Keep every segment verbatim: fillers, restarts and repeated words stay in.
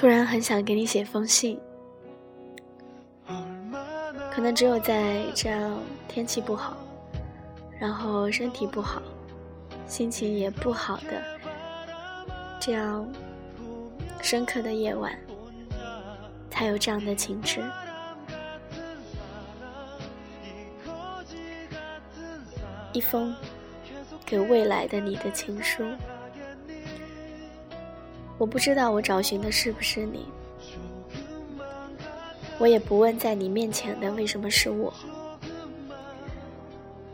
突然很想给你写封信，可能只有在这样天气不好，然后身体不好，心情也不好的这样深刻的夜晚，才有这样的情致。一封给未来的你的情书，我不知道我找寻的是不是你，我也不问在你面前的为什么是我，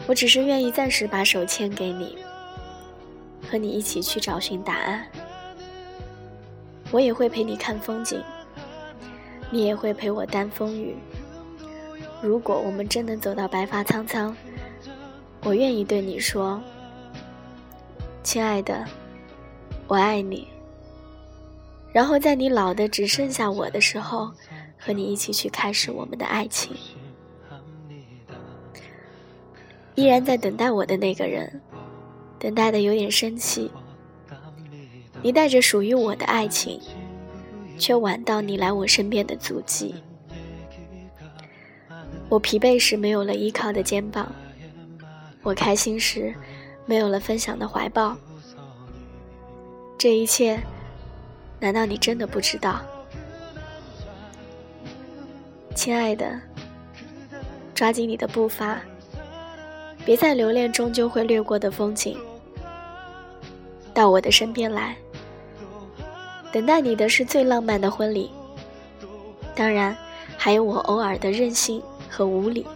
我只是愿意暂时把手牵给你，和你一起去找寻答案。我也会陪你看风景，你也会陪我担风雨。如果我们真的走到白发苍苍，我愿意对你说，亲爱的，我爱你。然后在你老的只剩下我的时候，和你一起去开始我们的爱情。依然在等待我的那个人，等待的有点生气。你带着属于我的爱情，却晚到你来我身边的足迹。我疲惫时没有了依靠的肩膀，我开心时没有了分享的怀抱。这一切难道你真的不知道？亲爱的，抓紧你的步伐，别在留恋终究会掠过的风景，到我的身边来。等待你的是最浪漫的婚礼，当然还有我偶尔的任性和无理。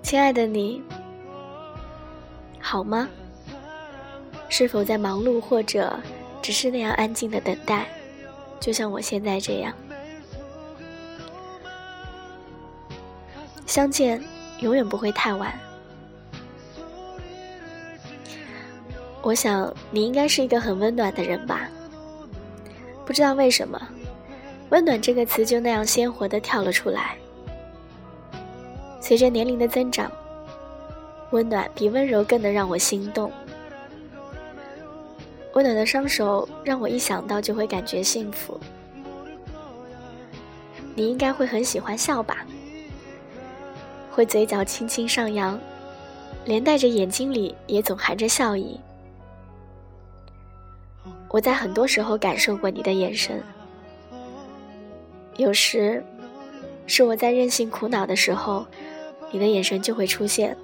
亲爱的你，好吗？是否在忙碌，或者只是那样安静的等待，就像我现在这样。相见永远不会太晚。我想你应该是一个很温暖的人吧。不知道为什么，温暖这个词就那样鲜活地跳了出来。随着年龄的增长，温暖比温柔更能让我心动。温暖的双手让我一想到就会感觉幸福。你应该会很喜欢笑吧，会嘴角轻轻上扬，连带着眼睛里也总含着笑意。我在很多时候感受过你的眼神，有时是我在任性苦恼的时候，你的眼神就会出现，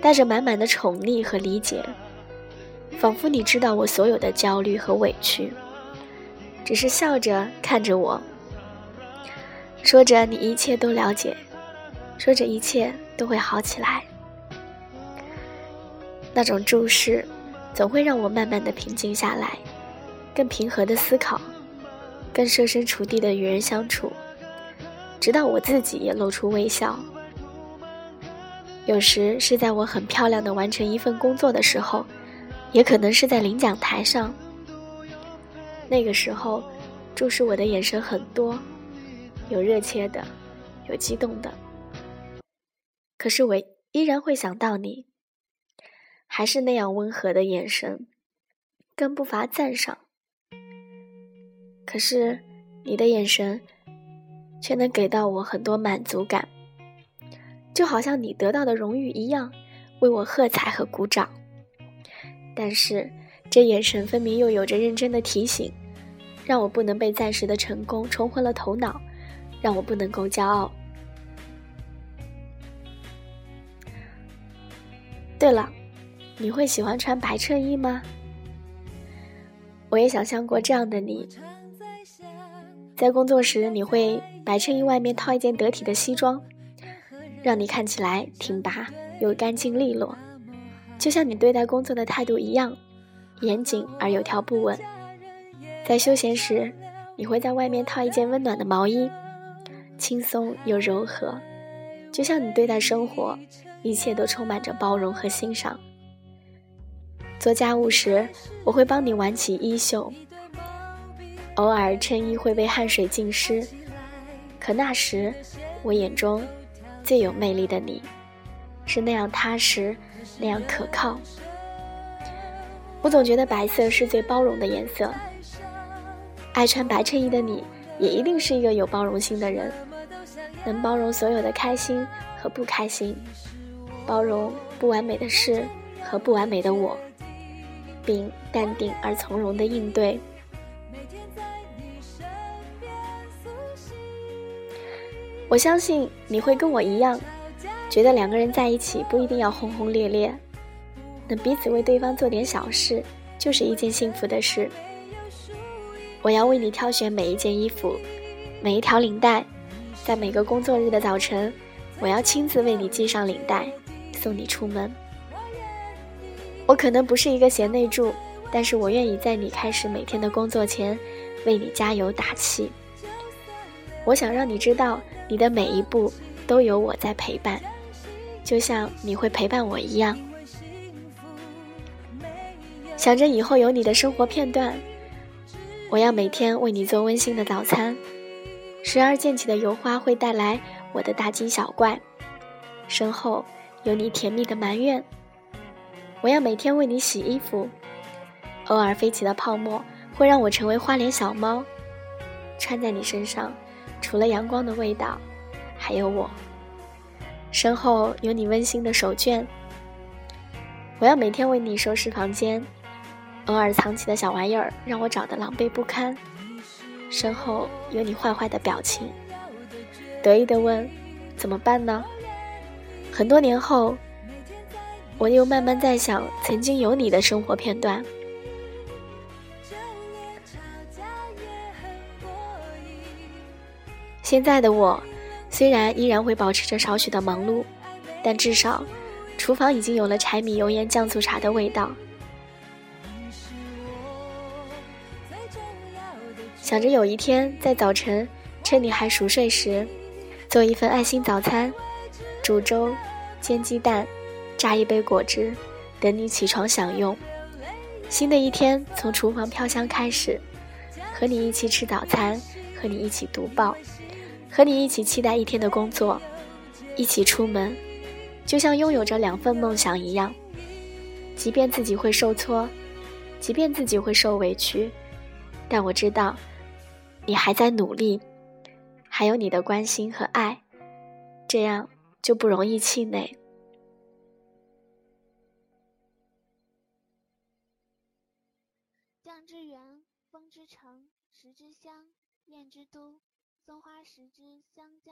带着满满的宠溺和理解，仿佛你知道我所有的焦虑和委屈，只是笑着看着我，说着你一切都了解，说着一切都会好起来。那种注视总会让我慢慢的平静下来，更平和的思考，更设身处地的与人相处，直到我自己也露出微笑。有时是在我很漂亮的完成一份工作的时候，也可能是在领奖台上，那个时候注视我的眼神很多，有热切的，有激动的，可是我依然会想到你，还是那样温和的眼神，更不乏赞赏。可是你的眼神却能给到我很多满足感，就好像你得到的荣誉一样，为我喝彩和鼓掌。但是这眼神分明又有着认真的提醒，让我不能被暂时的成功冲昏了头脑，让我不能够骄傲。对了，你会喜欢穿白衬衣吗？我也想象过这样的你，在工作时你会白衬衣外面套一件得体的西装，让你看起来挺拔又干净利落，就像你对待工作的态度一样，严谨而有条不紊。在休闲时，你会在外面套一件温暖的毛衣，轻松又柔和，就像你对待生活，一切都充满着包容和欣赏。做家务时，我会帮你挽起衣袖，偶尔衬衣会被汗水浸湿，可那时我眼中最有魅力的你，是那样踏实，那样可靠。我总觉得白色是最包容的颜色。爱穿白衬衣的你，也一定是一个有包容心的人，能包容所有的开心和不开心，包容不完美的事和不完美的我，并淡定而从容地应对。我相信你会跟我一样，觉得两个人在一起不一定要轰轰烈烈，能彼此为对方做点小事，就是一件幸福的事。我要为你挑选每一件衣服，每一条领带，在每个工作日的早晨，我要亲自为你系上领带，送你出门。我可能不是一个贤内助，但是我愿意在你开始每天的工作前为你加油打气。我想让你知道，你的每一步都有我在陪伴，就像你会陪伴我一样。想着以后有你的生活片段，我要每天为你做温馨的早餐，时而溅起的油花会带来我的大惊小怪，身后有你甜蜜的埋怨。我要每天为你洗衣服，偶尔飞起的泡沫会让我成为花脸小猫，穿在你身上，除了阳光的味道，还有我。身后有你温馨的手绢，我要每天为你收拾房间，偶尔藏起的小玩意儿让我找得狼狈不堪，身后有你坏坏的表情，得意地问，怎么办呢？很多年后，我又慢慢在想曾经有你的生活片段。现在的我虽然依然会保持着少许的忙碌，但至少厨房已经有了柴米油盐酱醋茶的味道。想着有一天在早晨趁你还熟睡时，做一份爱心早餐，煮粥煎鸡蛋，榨一杯果汁，等你起床享用。新的一天从厨房飘香开始，和你一起吃早餐，和你一起读报，和你一起期待一天的工作，一起出门，就像拥有着两份梦想一样。即便自己会受挫，即便自己会受委屈，但我知道你还在努力，还有你的关心和爱，这样就不容易气馁。酱之园，风之城，石之乡，燕之都，松花石之湘江。